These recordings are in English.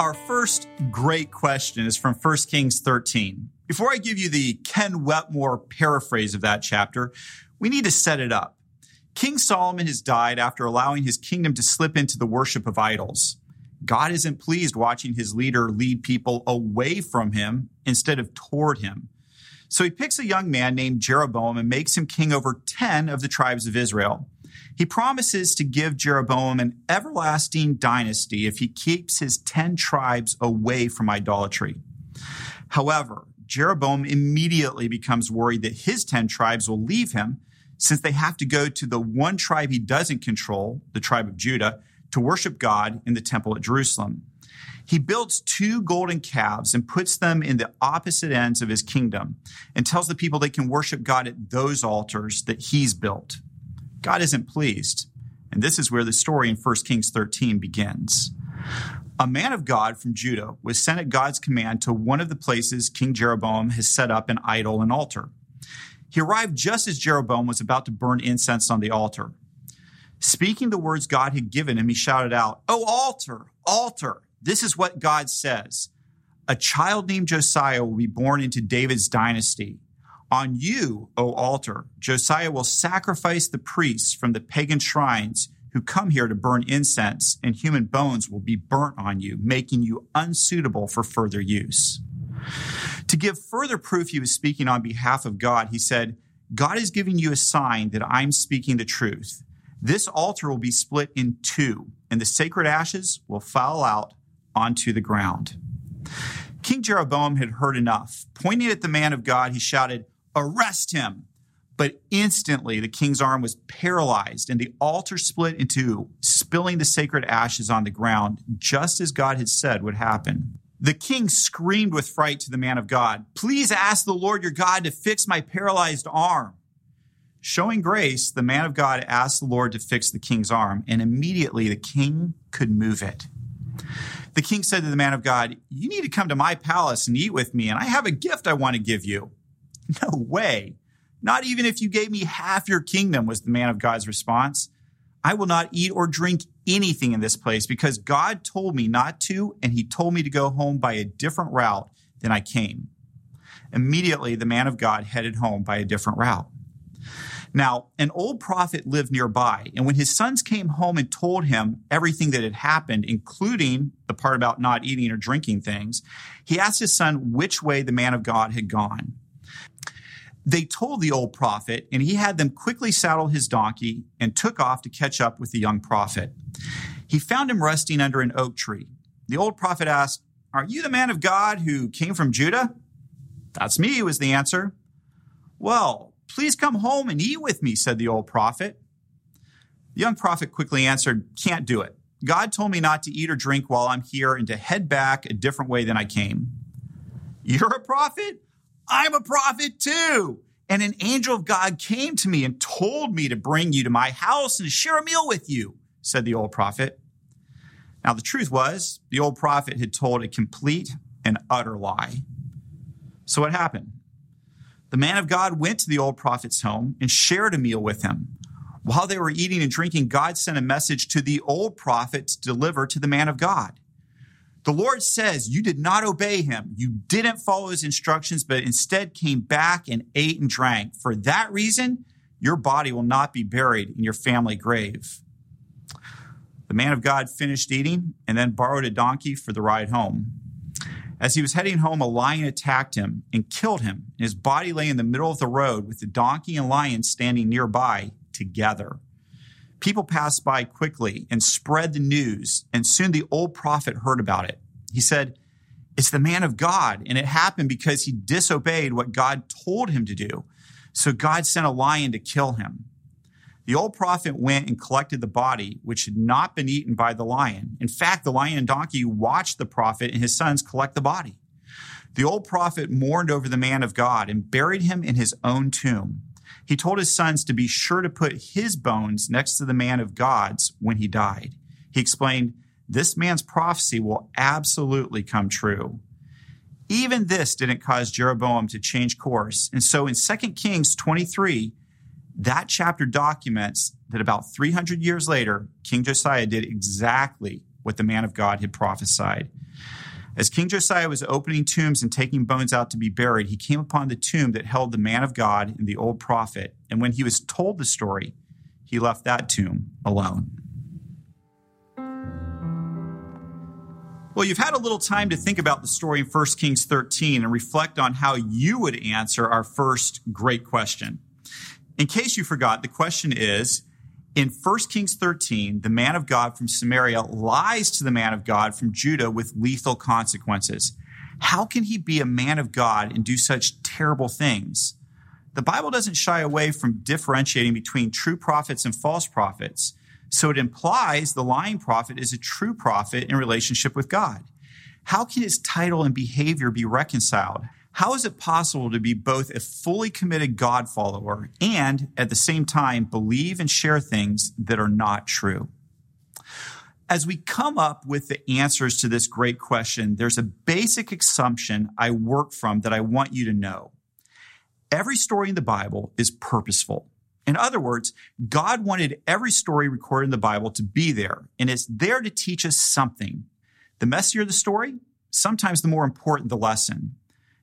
Our first great question is from 1 Kings 13. Before I give you the Ken Wetmore paraphrase of that chapter, we need to set it up. King Solomon has died after allowing his kingdom to slip into the worship of idols. God isn't pleased watching his leader lead people away from him instead of toward him. So he picks a young man named Jeroboam and makes him king over 10 of the tribes of Israel. He promises to give Jeroboam an everlasting dynasty if he keeps his 10 tribes away from idolatry. However, Jeroboam immediately becomes worried that his 10 tribes will leave him since they have to go to the one tribe he doesn't control, the tribe of Judah, to worship God in the temple at Jerusalem. He builds two golden calves and puts them in the opposite ends of his kingdom and tells the people they can worship God at those altars that he's built. God isn't pleased, and this is where the story in 1 Kings 13 begins. A man of God from Judah was sent at God's command to one of the places King Jeroboam has set up an idol and altar. He arrived just as Jeroboam was about to burn incense on the altar. Speaking the words God had given him, he shouted out, "Oh, altar, altar, this is what God says. A child named Josiah will be born into David's dynasty. On you, O altar, Josiah will sacrifice the priests from the pagan shrines who come here to burn incense, and human bones will be burnt on you, making you unsuitable for further use." To give further proof he was speaking on behalf of God, he said, "God is giving you a sign that I'm speaking the truth. This altar will be split in two, and the sacred ashes will fall out onto the ground." King Jeroboam had heard enough. Pointing at the man of God, he shouted, "Arrest him!" But instantly the king's arm was paralyzed and the altar split in two, spilling the sacred ashes on the ground, just as God had said would happen. The king screamed with fright to the man of God, "Please ask the Lord your God to fix my paralyzed arm." Showing grace, the man of God asked the Lord to fix the king's arm, and immediately the king could move it. The king said to the man of God, "You need to come to my palace and eat with me, and I have a gift I want to give you." "No way. Not even if you gave me half your kingdom," was the man of God's response. "I will not eat or drink anything in this place because God told me not to, and he told me to go home by a different route than I came." Immediately, the man of God headed home by a different route. Now, an old prophet lived nearby, and when his sons came home and told him everything that had happened, including the part about not eating or drinking things, he asked his son which way the man of God had gone. They told the old prophet, and he had them quickly saddle his donkey and took off to catch up with the young prophet. He found him resting under an oak tree. The old prophet asked, "Are you the man of God who came from Judah?" "That's me," was the answer. "Well, please come home and eat with me," said the old prophet. The young prophet quickly answered, "Can't do it. God told me not to eat or drink while I'm here and to head back a different way than I came." "You're a prophet? I'm a prophet too, and an angel of God came to me and told me to bring you to my house and share a meal with you," said the old prophet. Now, the truth was, the old prophet had told a complete and utter lie. So what happened? The man of God went to the old prophet's home and shared a meal with him. While they were eating and drinking, God sent a message to the old prophet to deliver to the man of God. "The Lord says you did not obey him. You didn't follow his instructions, but instead came back and ate and drank. For that reason, your body will not be buried in your family grave." The man of God finished eating and then borrowed a donkey for the ride home. As he was heading home, a lion attacked him and killed him. His body lay in the middle of the road with the donkey and lion standing nearby together. People passed by quickly and spread the news, and soon the old prophet heard about it. He said, "It's the man of God, and it happened because he disobeyed what God told him to do. So God sent a lion to kill him." The old prophet went and collected the body, which had not been eaten by the lion. In fact, the lion and donkey watched the prophet and his sons collect the body. The old prophet mourned over the man of God and buried him in his own tomb. He told his sons to be sure to put his bones next to the man of God's when he died. He explained, "This man's prophecy will absolutely come true." Even this didn't cause Jeroboam to change course. And so in 2 Kings 23, that chapter documents that about 300 years later, King Josiah did exactly what the man of God had prophesied. As King Josiah was opening tombs and taking bones out to be buried, he came upon the tomb that held the man of God and the old prophet. And when he was told the story, he left that tomb alone. Well, you've had a little time to think about the story in 1 Kings 13 and reflect on how you would answer our first great question. In case you forgot, the question is, in 1 Kings 13, the man of God from Samaria lies to the man of God from Judah with lethal consequences. How can he be a man of God and do such terrible things? The Bible doesn't shy away from differentiating between true prophets and false prophets. So it implies the lying prophet is a true prophet in relationship with God. How can his title and behavior be reconciled? How is it possible to be both a fully committed God follower and, at the same time, believe and share things that are not true? As we come up with the answers to this great question, there's a basic assumption I work from that I want you to know. Every story in the Bible is purposeful. In other words, God wanted every story recorded in the Bible to be there, and it's there to teach us something. The messier the story, sometimes the more important the lesson.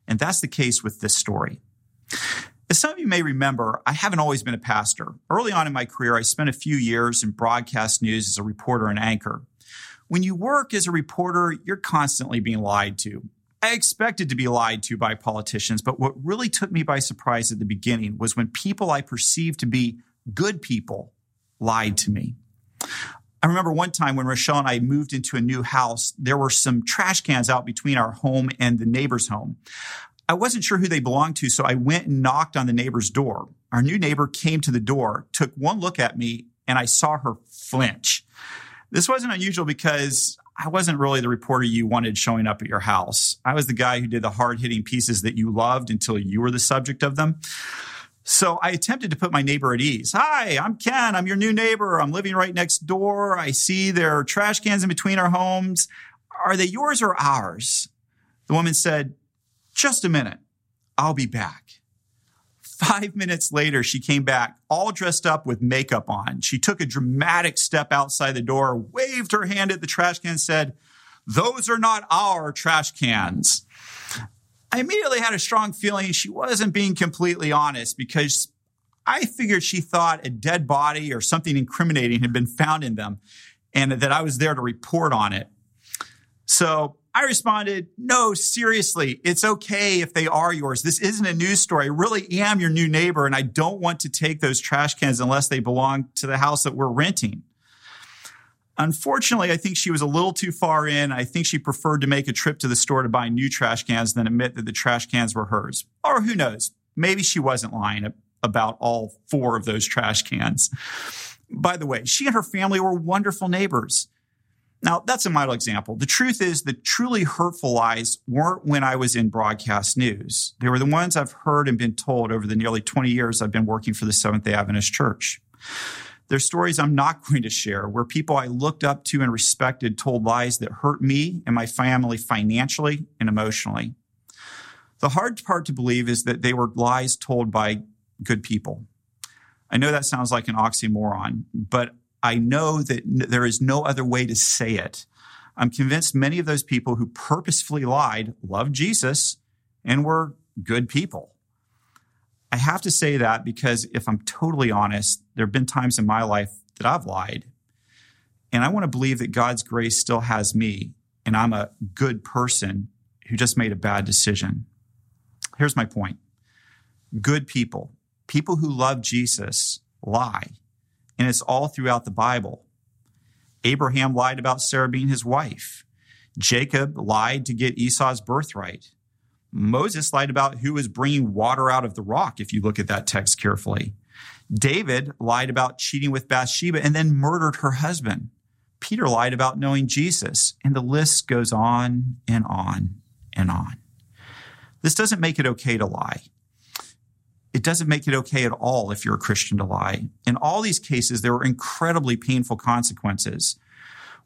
And that's the case with this story. As some of you may remember, I haven't always been a pastor. Early on in my career, I spent a few years in broadcast news as a reporter and anchor. When you work as a reporter, you're constantly being lied to. I expected to be lied to by politicians, but what really took me by surprise at the beginning was when people I perceived to be good people lied to me. I remember one time when Rochelle and I moved into a new house, there were some trash cans out between our home and the neighbor's home. I wasn't sure who they belonged to, so I went and knocked on the neighbor's door. Our new neighbor came to the door, took one look at me, and I saw her flinch. This wasn't unusual because I wasn't really the reporter you wanted showing up at your house. I was the guy who did the hard-hitting pieces that you loved until you were the subject of them. So I attempted to put my neighbor at ease. "Hi, I'm Ken. I'm your new neighbor. I'm living right next door. I see there are trash cans in between our homes. Are they yours or ours?" The woman said, "Just a minute. I'll be back." 5 minutes later, she came back, all dressed up with makeup on. She took a dramatic step outside the door, waved her hand at the trash can, and said, "Those are not our trash cans." I immediately had a strong feeling she wasn't being completely honest because I figured she thought a dead body or something incriminating had been found in them and that I was there to report on it. So I responded, "No, seriously, it's okay if they are yours. This isn't a news story. I really am your new neighbor, and I don't want to take those trash cans unless they belong to the house that we're renting." Unfortunately, I think she was a little too far in. I think she preferred to make a trip to the store to buy new trash cans than admit that the trash cans were hers. Or who knows? Maybe she wasn't lying about all four of those trash cans. By the way, she and her family were wonderful neighbors. Now, that's a mild example. The truth is the truly hurtful lies weren't when I was in broadcast news. They were the ones I've heard and been told over the nearly 20 years I've been working for the Seventh-day Adventist Church. There's stories I'm not going to share where people I looked up to and respected told lies that hurt me and my family financially and emotionally. The hard part to believe is that they were lies told by good people. I know that sounds like an oxymoron, but I know that there is no other way to say it. I'm convinced many of those people who purposefully lied loved Jesus and were good people. I have to say that because if I'm totally honest, there have been times in my life that I've lied. And I want to believe that God's grace still has me, and I'm a good person who just made a bad decision. Here's my point. Good people, people who love Jesus, lie. And it's all throughout the Bible. Abraham lied about Sarah being his wife. Jacob lied to get Esau's birthright. Moses lied about who was bringing water out of the rock, if you look at that text carefully. David lied about cheating with Bathsheba and then murdered her husband. Peter lied about knowing Jesus. And the list goes on and on and on. This doesn't make it okay to lie. It doesn't make it okay at all if you're a Christian to lie. In all these cases, there were incredibly painful consequences.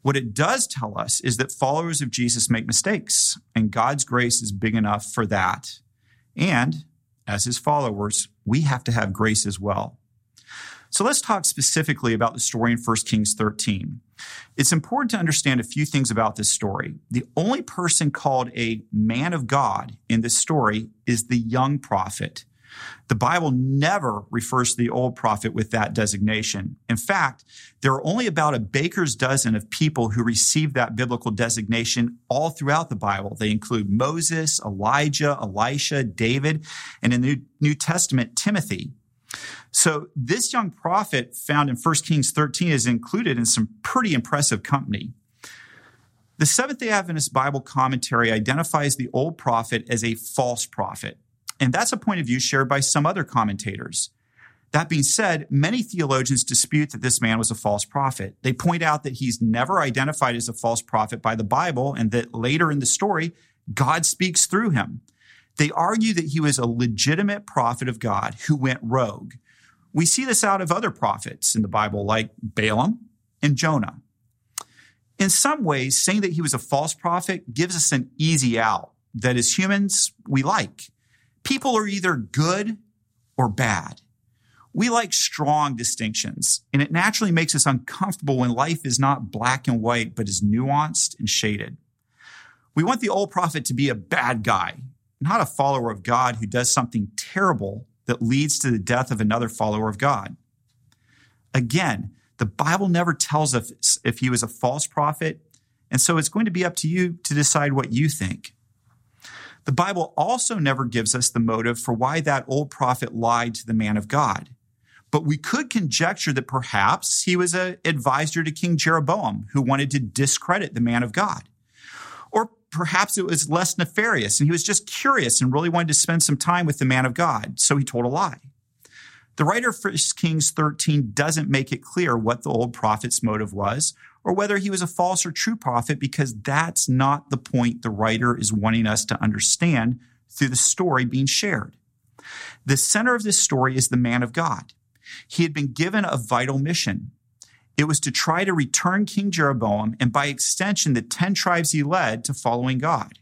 What it does tell us is that followers of Jesus make mistakes, and God's grace is big enough for that. And as his followers, we have to have grace as well. So let's talk specifically about the story in 1 Kings 13. It's important to understand a few things about this story. The only person called a man of God in this story is the young prophet. The Bible never refers to the old prophet with that designation. In fact, there are only about a baker's dozen of people who receive that biblical designation all throughout the Bible. They include Moses, Elijah, Elisha, David, and in the New Testament, Timothy. So this young prophet found in 1 Kings 13 is included in some pretty impressive company. The Seventh-day Adventist Bible commentary identifies the old prophet as a false prophet. And that's a point of view shared by some other commentators. That being said, many theologians dispute that this man was a false prophet. They point out that he's never identified as a false prophet by the Bible and that later in the story, God speaks through him. They argue that he was a legitimate prophet of God who went rogue. We see this out of other prophets in the Bible like Balaam and Jonah. In some ways, saying that he was a false prophet gives us an easy out that as humans, we like. People are either good or bad. We like strong distinctions, and it naturally makes us uncomfortable when life is not black and white, but is nuanced and shaded. We want the old prophet to be a bad guy, not a follower of God who does something terrible that leads to the death of another follower of God. Again, the Bible never tells us if he was a false prophet, and so it's going to be up to you to decide what you think. The Bible also never gives us the motive for why that old prophet lied to the man of God. But we could conjecture that perhaps he was an advisor to King Jeroboam who wanted to discredit the man of God. Or perhaps it was less nefarious and he was just curious and really wanted to spend some time with the man of God, so he told a lie. The writer of 1 Kings 13 doesn't make it clear what the old prophet's motive was, or whether he was a false or true prophet, because that's not the point the writer is wanting us to understand through the story being shared. The center of this story is the man of God. He had been given a vital mission. It was to try to return King Jeroboam, and by extension, the 10 tribes he led, to following God.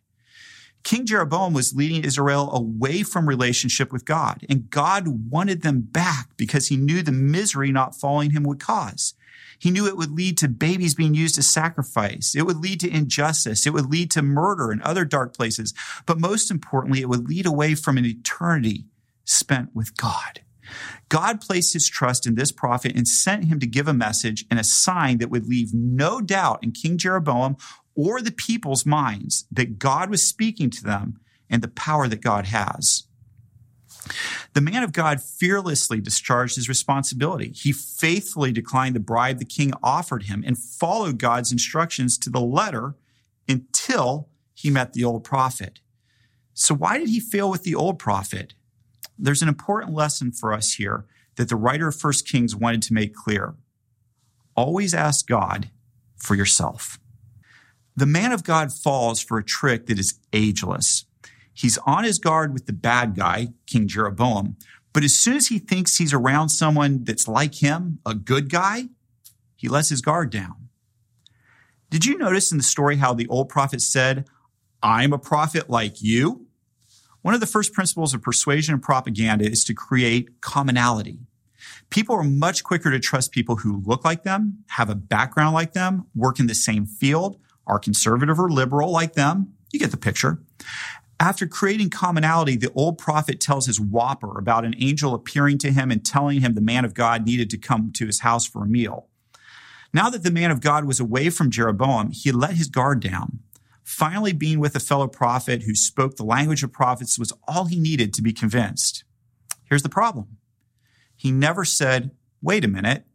King Jeroboam was leading Israel away from relationship with God, and God wanted them back because he knew the misery not following him would cause. He knew it would lead to babies being used as sacrifice. It would lead to injustice. It would lead to murder and other dark places. But most importantly, it would lead away from an eternity spent with God. God placed his trust in this prophet and sent him to give a message and a sign that would leave no doubt in King Jeroboam or the people's minds that God was speaking to them and the power that God has. The man of God fearlessly discharged his responsibility. He faithfully declined the bribe the king offered him and followed God's instructions to the letter until he met the old prophet. So why did he fail with the old prophet? There's an important lesson for us here that the writer of 1 Kings wanted to make clear. Always ask God for yourself. The man of God falls for a trick that is ageless. He's on his guard with the bad guy, King Jeroboam, but as soon as he thinks he's around someone that's like him, a good guy, he lets his guard down. Did you notice in the story how the old prophet said, "I'm a prophet like you"? One of the first principles of persuasion and propaganda is to create commonality. People are much quicker to trust people who look like them, have a background like them, work in the same field, are conservative or liberal like them. You get the picture. After creating commonality, the old prophet tells his whopper about an angel appearing to him and telling him the man of God needed to come to his house for a meal. Now that the man of God was away from Jeroboam, he let his guard down. Finally, being with a fellow prophet who spoke the language of prophets was all he needed to be convinced. Here's the problem. He never said, "Wait a minute.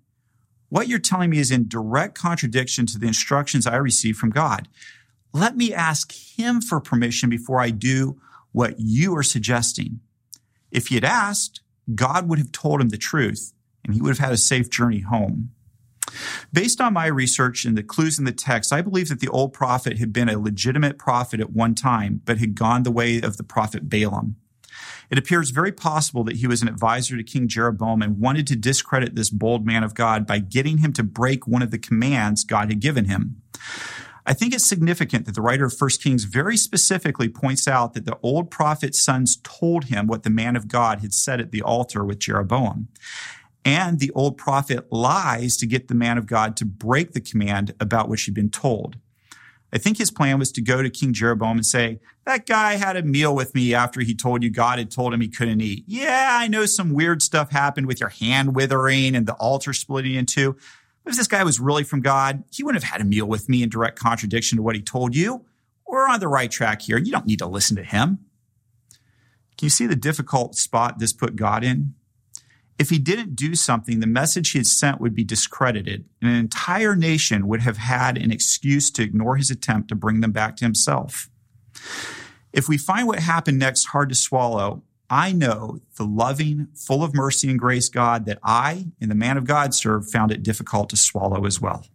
What you're telling me is in direct contradiction to the instructions I received from God. Let me ask him for permission before I do what you are suggesting." If he had asked, God would have told him the truth, and he would have had a safe journey home. Based on my research and the clues in the text, I believe that the old prophet had been a legitimate prophet at one time, but had gone the way of the prophet Balaam. It appears very possible that he was an advisor to King Jeroboam and wanted to discredit this bold man of God by getting him to break one of the commands God had given him. I think it's significant that the writer of 1 Kings very specifically points out that the old prophet's sons told him what the man of God had said at the altar with Jeroboam. And the old prophet lies to get the man of God to break the command about which he'd been told. I think his plan was to go to King Jeroboam and say, that guy had a meal with me after he told you God had told him he couldn't eat. Yeah, I know some weird stuff happened with your hand withering and the altar splitting in two. But if this guy was really from God, he wouldn't have had a meal with me in direct contradiction to what he told you. We're on the right track here. You don't need to listen to him. Can you see the difficult spot this put God in? If he didn't do something, the message he had sent would be discredited, and an entire nation would have had an excuse to ignore his attempt to bring them back to himself. If we find what happened next hard to swallow, I know the loving, full of mercy and grace God that I and the man of God served found it difficult to swallow as well.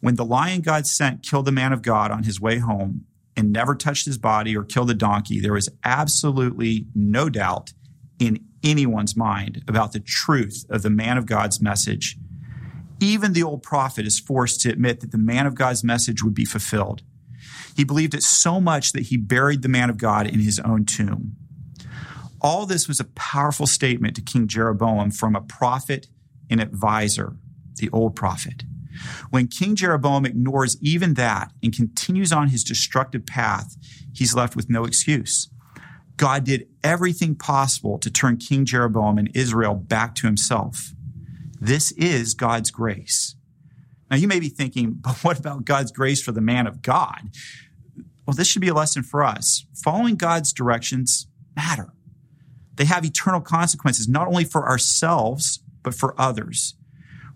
When the lion God sent killed the man of God on his way home and never touched his body or killed the donkey, there was absolutely no doubt in anyone's mind about the truth of the man of God's message. Even the old prophet is forced to admit that the man of God's message would be fulfilled. He believed it so much that he buried the man of God in his own tomb. All this was a powerful statement to King Jeroboam from a prophet and advisor, the old prophet. When King Jeroboam ignores even that and continues on his destructive path, he's left with no excuse. God did everything possible to turn King Jeroboam and Israel back to himself. This is God's grace. Now, you may be thinking, but what about God's grace for the man of God? Well, this should be a lesson for us. Following God's directions matter. They have eternal consequences, not only for ourselves, but for others.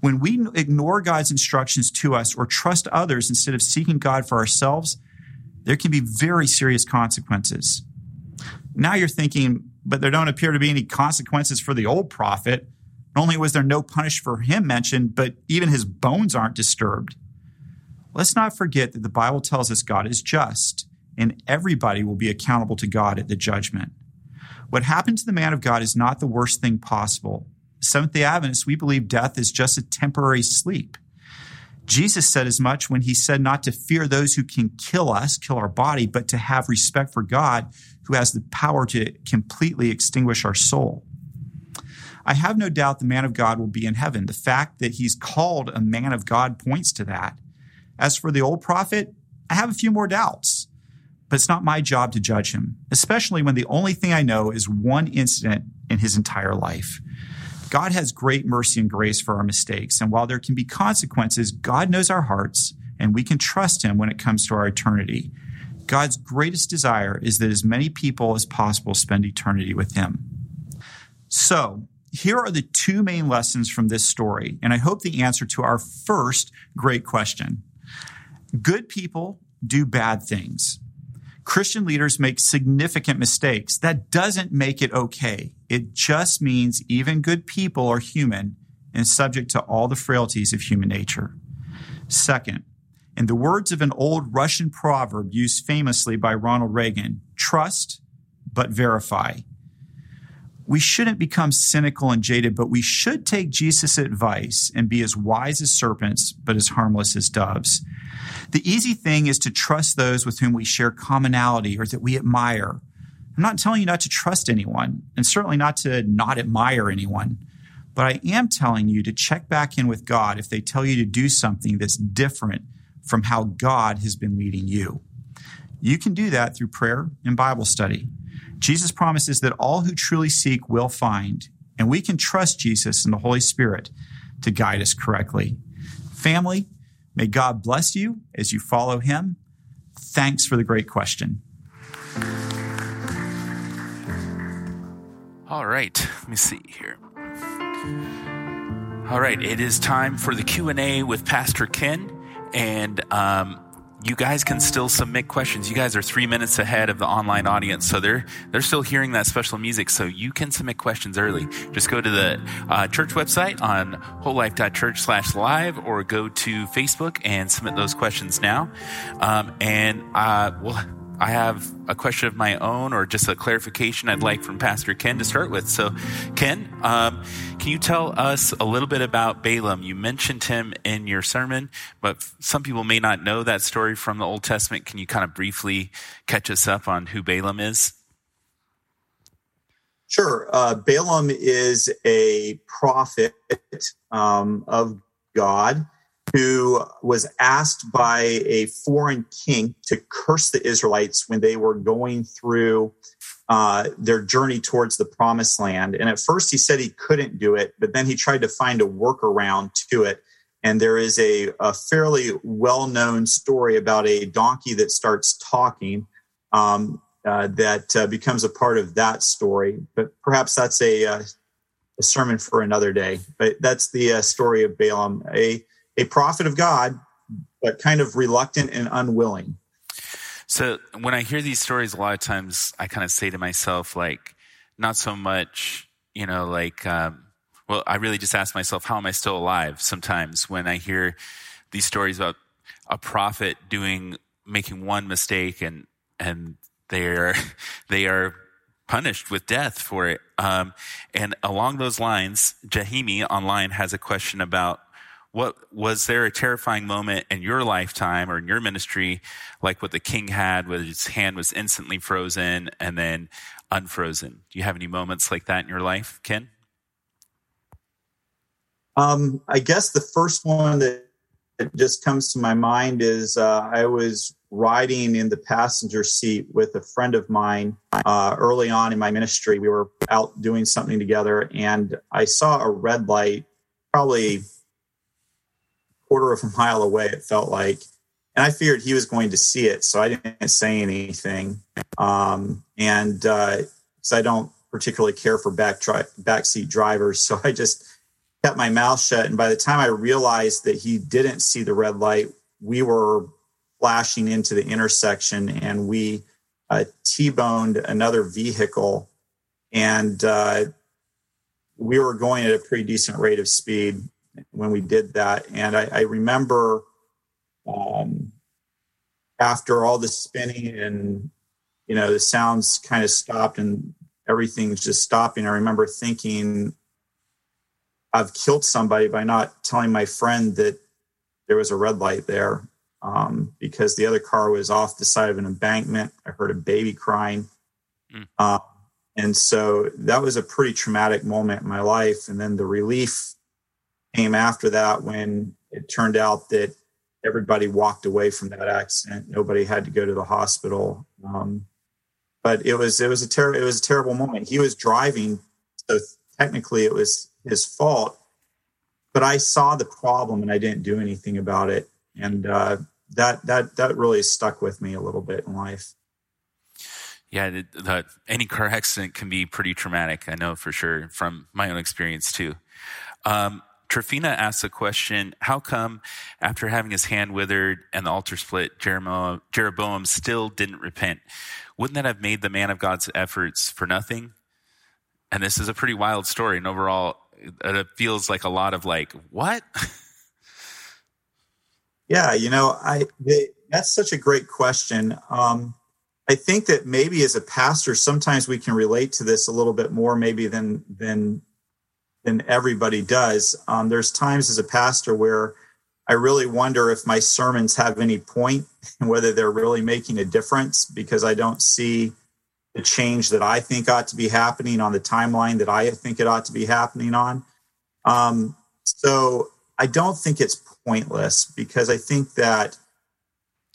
When we ignore God's instructions to us or trust others instead of seeking God for ourselves, there can be very serious consequences. Now you're thinking, but there don't appear to be any consequences for the old prophet. Not only was there no punishment for him mentioned, but even his bones aren't disturbed. Let's not forget that the Bible tells us God is just, and everybody will be accountable to God at the judgment. What happened to the man of God is not the worst thing possible. Seventh-day Adventists, we believe death is just a temporary sleep. Jesus said as much when he said not to fear those who can kill us, kill our body, but to have respect for God who has the power to completely extinguish our soul. I have no doubt the man of God will be in heaven. The fact that he's called a man of God points to that. As for the old prophet, I have a few more doubts, but it's not my job to judge him, especially when the only thing I know is one incident in his entire life. God has great mercy and grace for our mistakes, and while there can be consequences, God knows our hearts, and we can trust him when it comes to our eternity. God's greatest desire is that as many people as possible spend eternity with him. So, here are the two main lessons from this story, and I hope the answer to our first great question. Good people do bad things. Christian leaders make significant mistakes. That doesn't make it okay. It just means even good people are human and subject to all the frailties of human nature. Second, in the words of an old Russian proverb used famously by Ronald Reagan, trust but verify. We shouldn't become cynical and jaded, but we should take Jesus' advice and be as wise as serpents, but as harmless as doves. The easy thing is to trust those with whom we share commonality or that we admire. I'm not telling you not to trust anyone, and certainly not to not admire anyone. But I am telling you to check back in with God if they tell you to do something that's different from how God has been leading you. You can do that through prayer and Bible study. Jesus promises that all who truly seek will find, and we can trust Jesus and the Holy Spirit to guide us correctly. Family, may God bless you as you follow him. Thanks for the great question. All right, let me see here. All right, it is time for the Q&A with Pastor Ken, and you guys can still submit questions. You guys are 3 minutes ahead of the online audience, so they're still hearing that special music, so you can submit questions early. Just go to the church website on wholelife.church/live or go to Facebook and submit those questions now. I have a question of my own or just a clarification I'd like from Pastor Ken to start with. So Ken, can you tell us a little bit about Balaam? You mentioned him in your sermon, but some people may not know that story from the Old Testament. Can you kind of briefly catch us up on who Balaam is? Sure. Balaam is a prophet of God who was asked by a foreign king to curse the Israelites when they were going through their journey towards the promised land. And at first he said he couldn't do it, but then he tried to find a workaround to it. And there is a fairly well-known story about a donkey that starts talking that becomes a part of that story. But perhaps that's a sermon for another day. But that's the story of Balaam, a prophet of God, but kind of reluctant and unwilling. So when I hear these stories, a lot of times I kind of say to myself, like, not so much, you know, like, well, I really just ask myself, how am I still alive sometimes when I hear these stories about a prophet making one mistake and they are punished with death for it. And along those lines, Jahimi online has a question about, what was there a terrifying moment in your lifetime or in your ministry, like what the king had, where his hand was instantly frozen and then unfrozen? Do you have any moments like that in your life, Ken? I guess the first one that just comes to my mind is I was riding in the passenger seat with a friend of mine early on in my ministry. We were out doing something together, and I saw a red light, probably quarter of a mile away, it felt like. And I feared he was going to see it, so I didn't say anything. So I don't particularly care for backseat drivers, so I just kept my mouth shut. And by the time I realized that he didn't see the red light, we were flashing into the intersection, and we T-boned another vehicle. And we were going at a pretty decent rate of speed when we did that. And I remember after all the spinning and, you know, the sounds kind of stopped and everything's just stopping, I remember thinking, I've killed somebody by not telling my friend that there was a red light there, because the other car was off the side of an embankment. I heard a baby crying. And so that was a pretty traumatic moment in my life. And then the relief came after that when it turned out that everybody walked away from that accident. Nobody had to go to the hospital, but it was a terrible moment. He was driving, so technically it was his fault. But I saw the problem and I didn't do anything about it, and that really stuck with me a little bit in life. Yeah, any car accident can be pretty traumatic. I know for sure from my own experience too. Trofina asks a question, how come after having his hand withered and the altar split, Jeroboam still didn't repent? Wouldn't that have made the man of God's efforts for nothing? And this is a pretty wild story. And overall, it feels like a lot of like, what? Yeah, you know, that's such a great question. I think that maybe as a pastor, sometimes we can relate to this a little bit more maybe than everybody does. There's times as a pastor where I really wonder if my sermons have any point and whether they're really making a difference, because I don't see the change that I think ought to be happening on the timeline that I think it ought to be happening on. So I don't think it's pointless, because I think that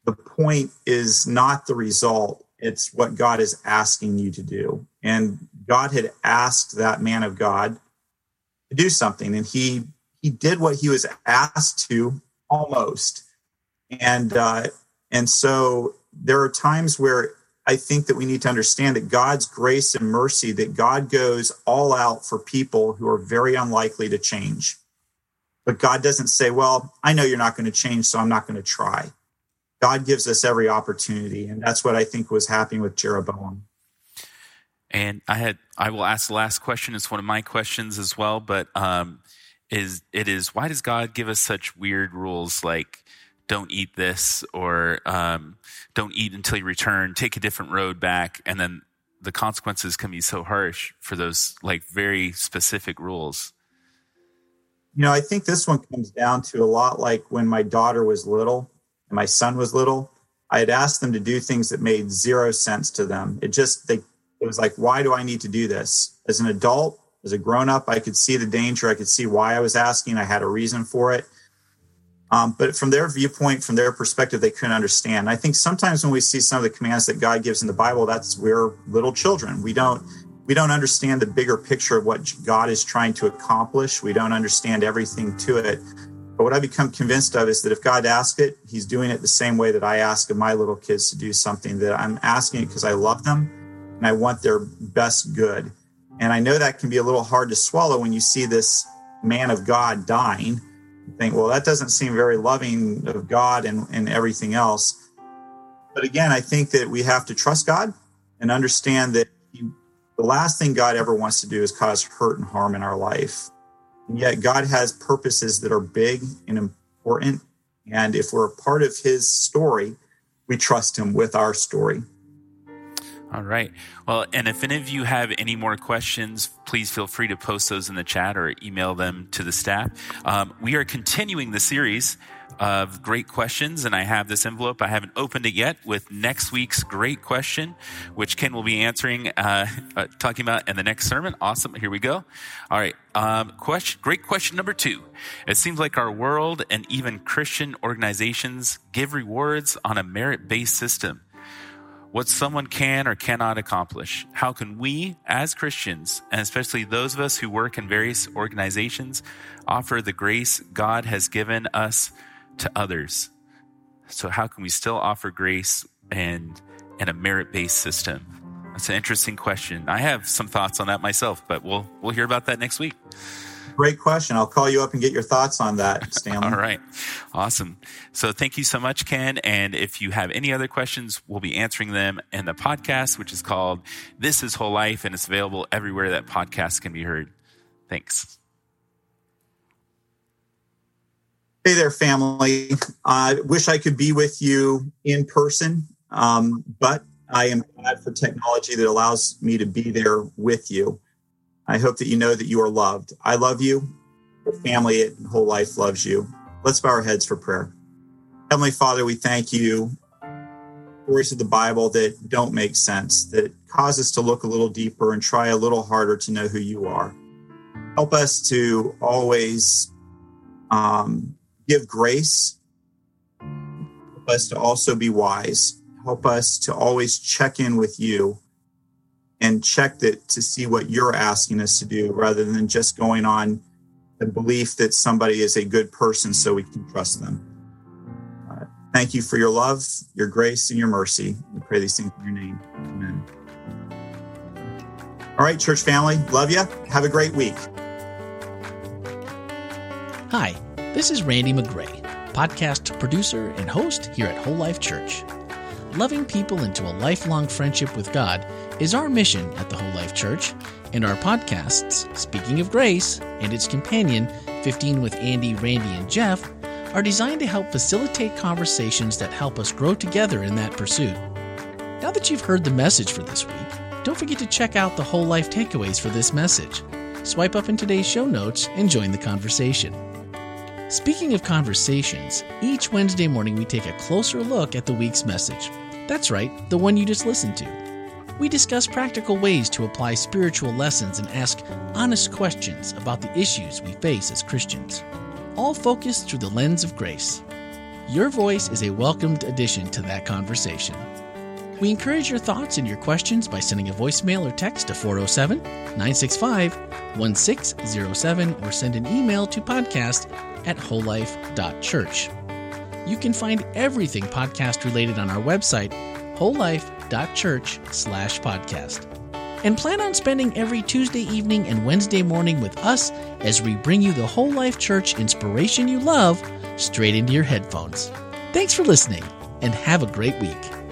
the point is not the result. It's what God is asking you to do. And God had asked that man of God to do something, and he did what he was asked to almost, and so there are times where I think that we need to understand that God's grace and mercy, that God goes all out for people who are very unlikely to change, but God doesn't say, "Well, I know you're not going to change, so I'm not going to try." God gives us every opportunity. And that's what I think was happening with Jeroboam. And I will ask the last question. It's one of my questions as well, but why does God give us such weird rules like don't eat this or don't eat until you return, take a different road back, and then the consequences can be so harsh for those like very specific rules? You know, I think this one comes down to a lot like when my daughter was little and my son was little, I had asked them to do things that made zero sense to them. It was like, why do I need to do this? As an adult, as a grown-up, I could see the danger. I could see why I was asking. I had a reason for it. But from their viewpoint, from their perspective, they couldn't understand. And I think sometimes when we see some of the commands that God gives in the Bible, we're little children. We don't understand the bigger picture of what God is trying to accomplish. We don't understand everything to it. But what I become convinced of is that if God asked it, he's doing it the same way that I ask of my little kids to do something, that I'm asking it because I love them and I want their best good. And I know that can be a little hard to swallow when you see this man of God dying. You think, well, that doesn't seem very loving of God and everything else. But again, I think that we have to trust God and understand that the last thing God ever wants to do is cause hurt and harm in our life. And yet God has purposes that are big and important. And if we're a part of his story, we trust him with our story. All right. Well, and if any of you have any more questions, please feel free to post those in the chat or email them to the staff. We are continuing the series of great questions, and I have this envelope. I haven't opened it yet with next week's great question, which Ken will be answering, talking about in the next sermon. Awesome. Here we go. All right. Great question number 2. It seems like our world and even Christian organizations give rewards on a merit-based system. What someone can or cannot accomplish. How can we, as Christians, and especially those of us who work in various organizations, offer the grace God has given us to others? So how can we still offer grace and a merit-based system? That's an interesting question. I have some thoughts on that myself, but we'll hear about that next week. Great question. I'll call you up and get your thoughts on that, Stanley. All right. Awesome. So thank you so much, Ken. And if you have any other questions, we'll be answering them in the podcast, which is called This is Whole Life, and it's available everywhere that podcasts can be heard. Thanks. Hey there, family. I wish I could be with you in person, but I am glad for technology that allows me to be there with you. I hope that you know that you are loved. I love you. Your family at Whole Life loves you. Let's bow our heads for prayer. Heavenly Father, we thank you for stories of the Bible that don't make sense, that cause us to look a little deeper and try a little harder to know who you are. Help us to always give grace. Help us to also be wise. Help us to always check in with you and check that to see what you're asking us to do rather than just going on the belief that somebody is a good person so we can trust them. Thank you for your love, your grace, and your mercy. We pray these things in your name. Amen. All right, church family, love you. Have a great week. Hi, this is Randy McGray, podcast producer and host here at Whole Life Church. Loving people into a lifelong friendship with God is our mission at the Whole Life Church, and our podcasts, Speaking of Grace, and its companion, 15 with Andy, Randy, and Jeff, are designed to help facilitate conversations that help us grow together in that pursuit. Now that you've heard the message for this week, don't forget to check out the Whole Life takeaways for this message. Swipe up in today's show notes and join the conversation. Speaking of conversations, each Wednesday morning we take a closer look at the week's message. That's right, the one you just listened to. We discuss practical ways to apply spiritual lessons and ask honest questions about the issues we face as Christians, all focused through the lens of grace. Your voice is a welcomed addition to that conversation. We encourage your thoughts and your questions by sending a voicemail or text to 407-965-1607 or send an email to podcast@wholelife.church. You can find everything podcast related on our website, wholelife.church/podcast. And plan on spending every Tuesday evening and Wednesday morning with us as we bring you the Whole Life Church inspiration you love straight into your headphones. Thanks for listening. and have a great week.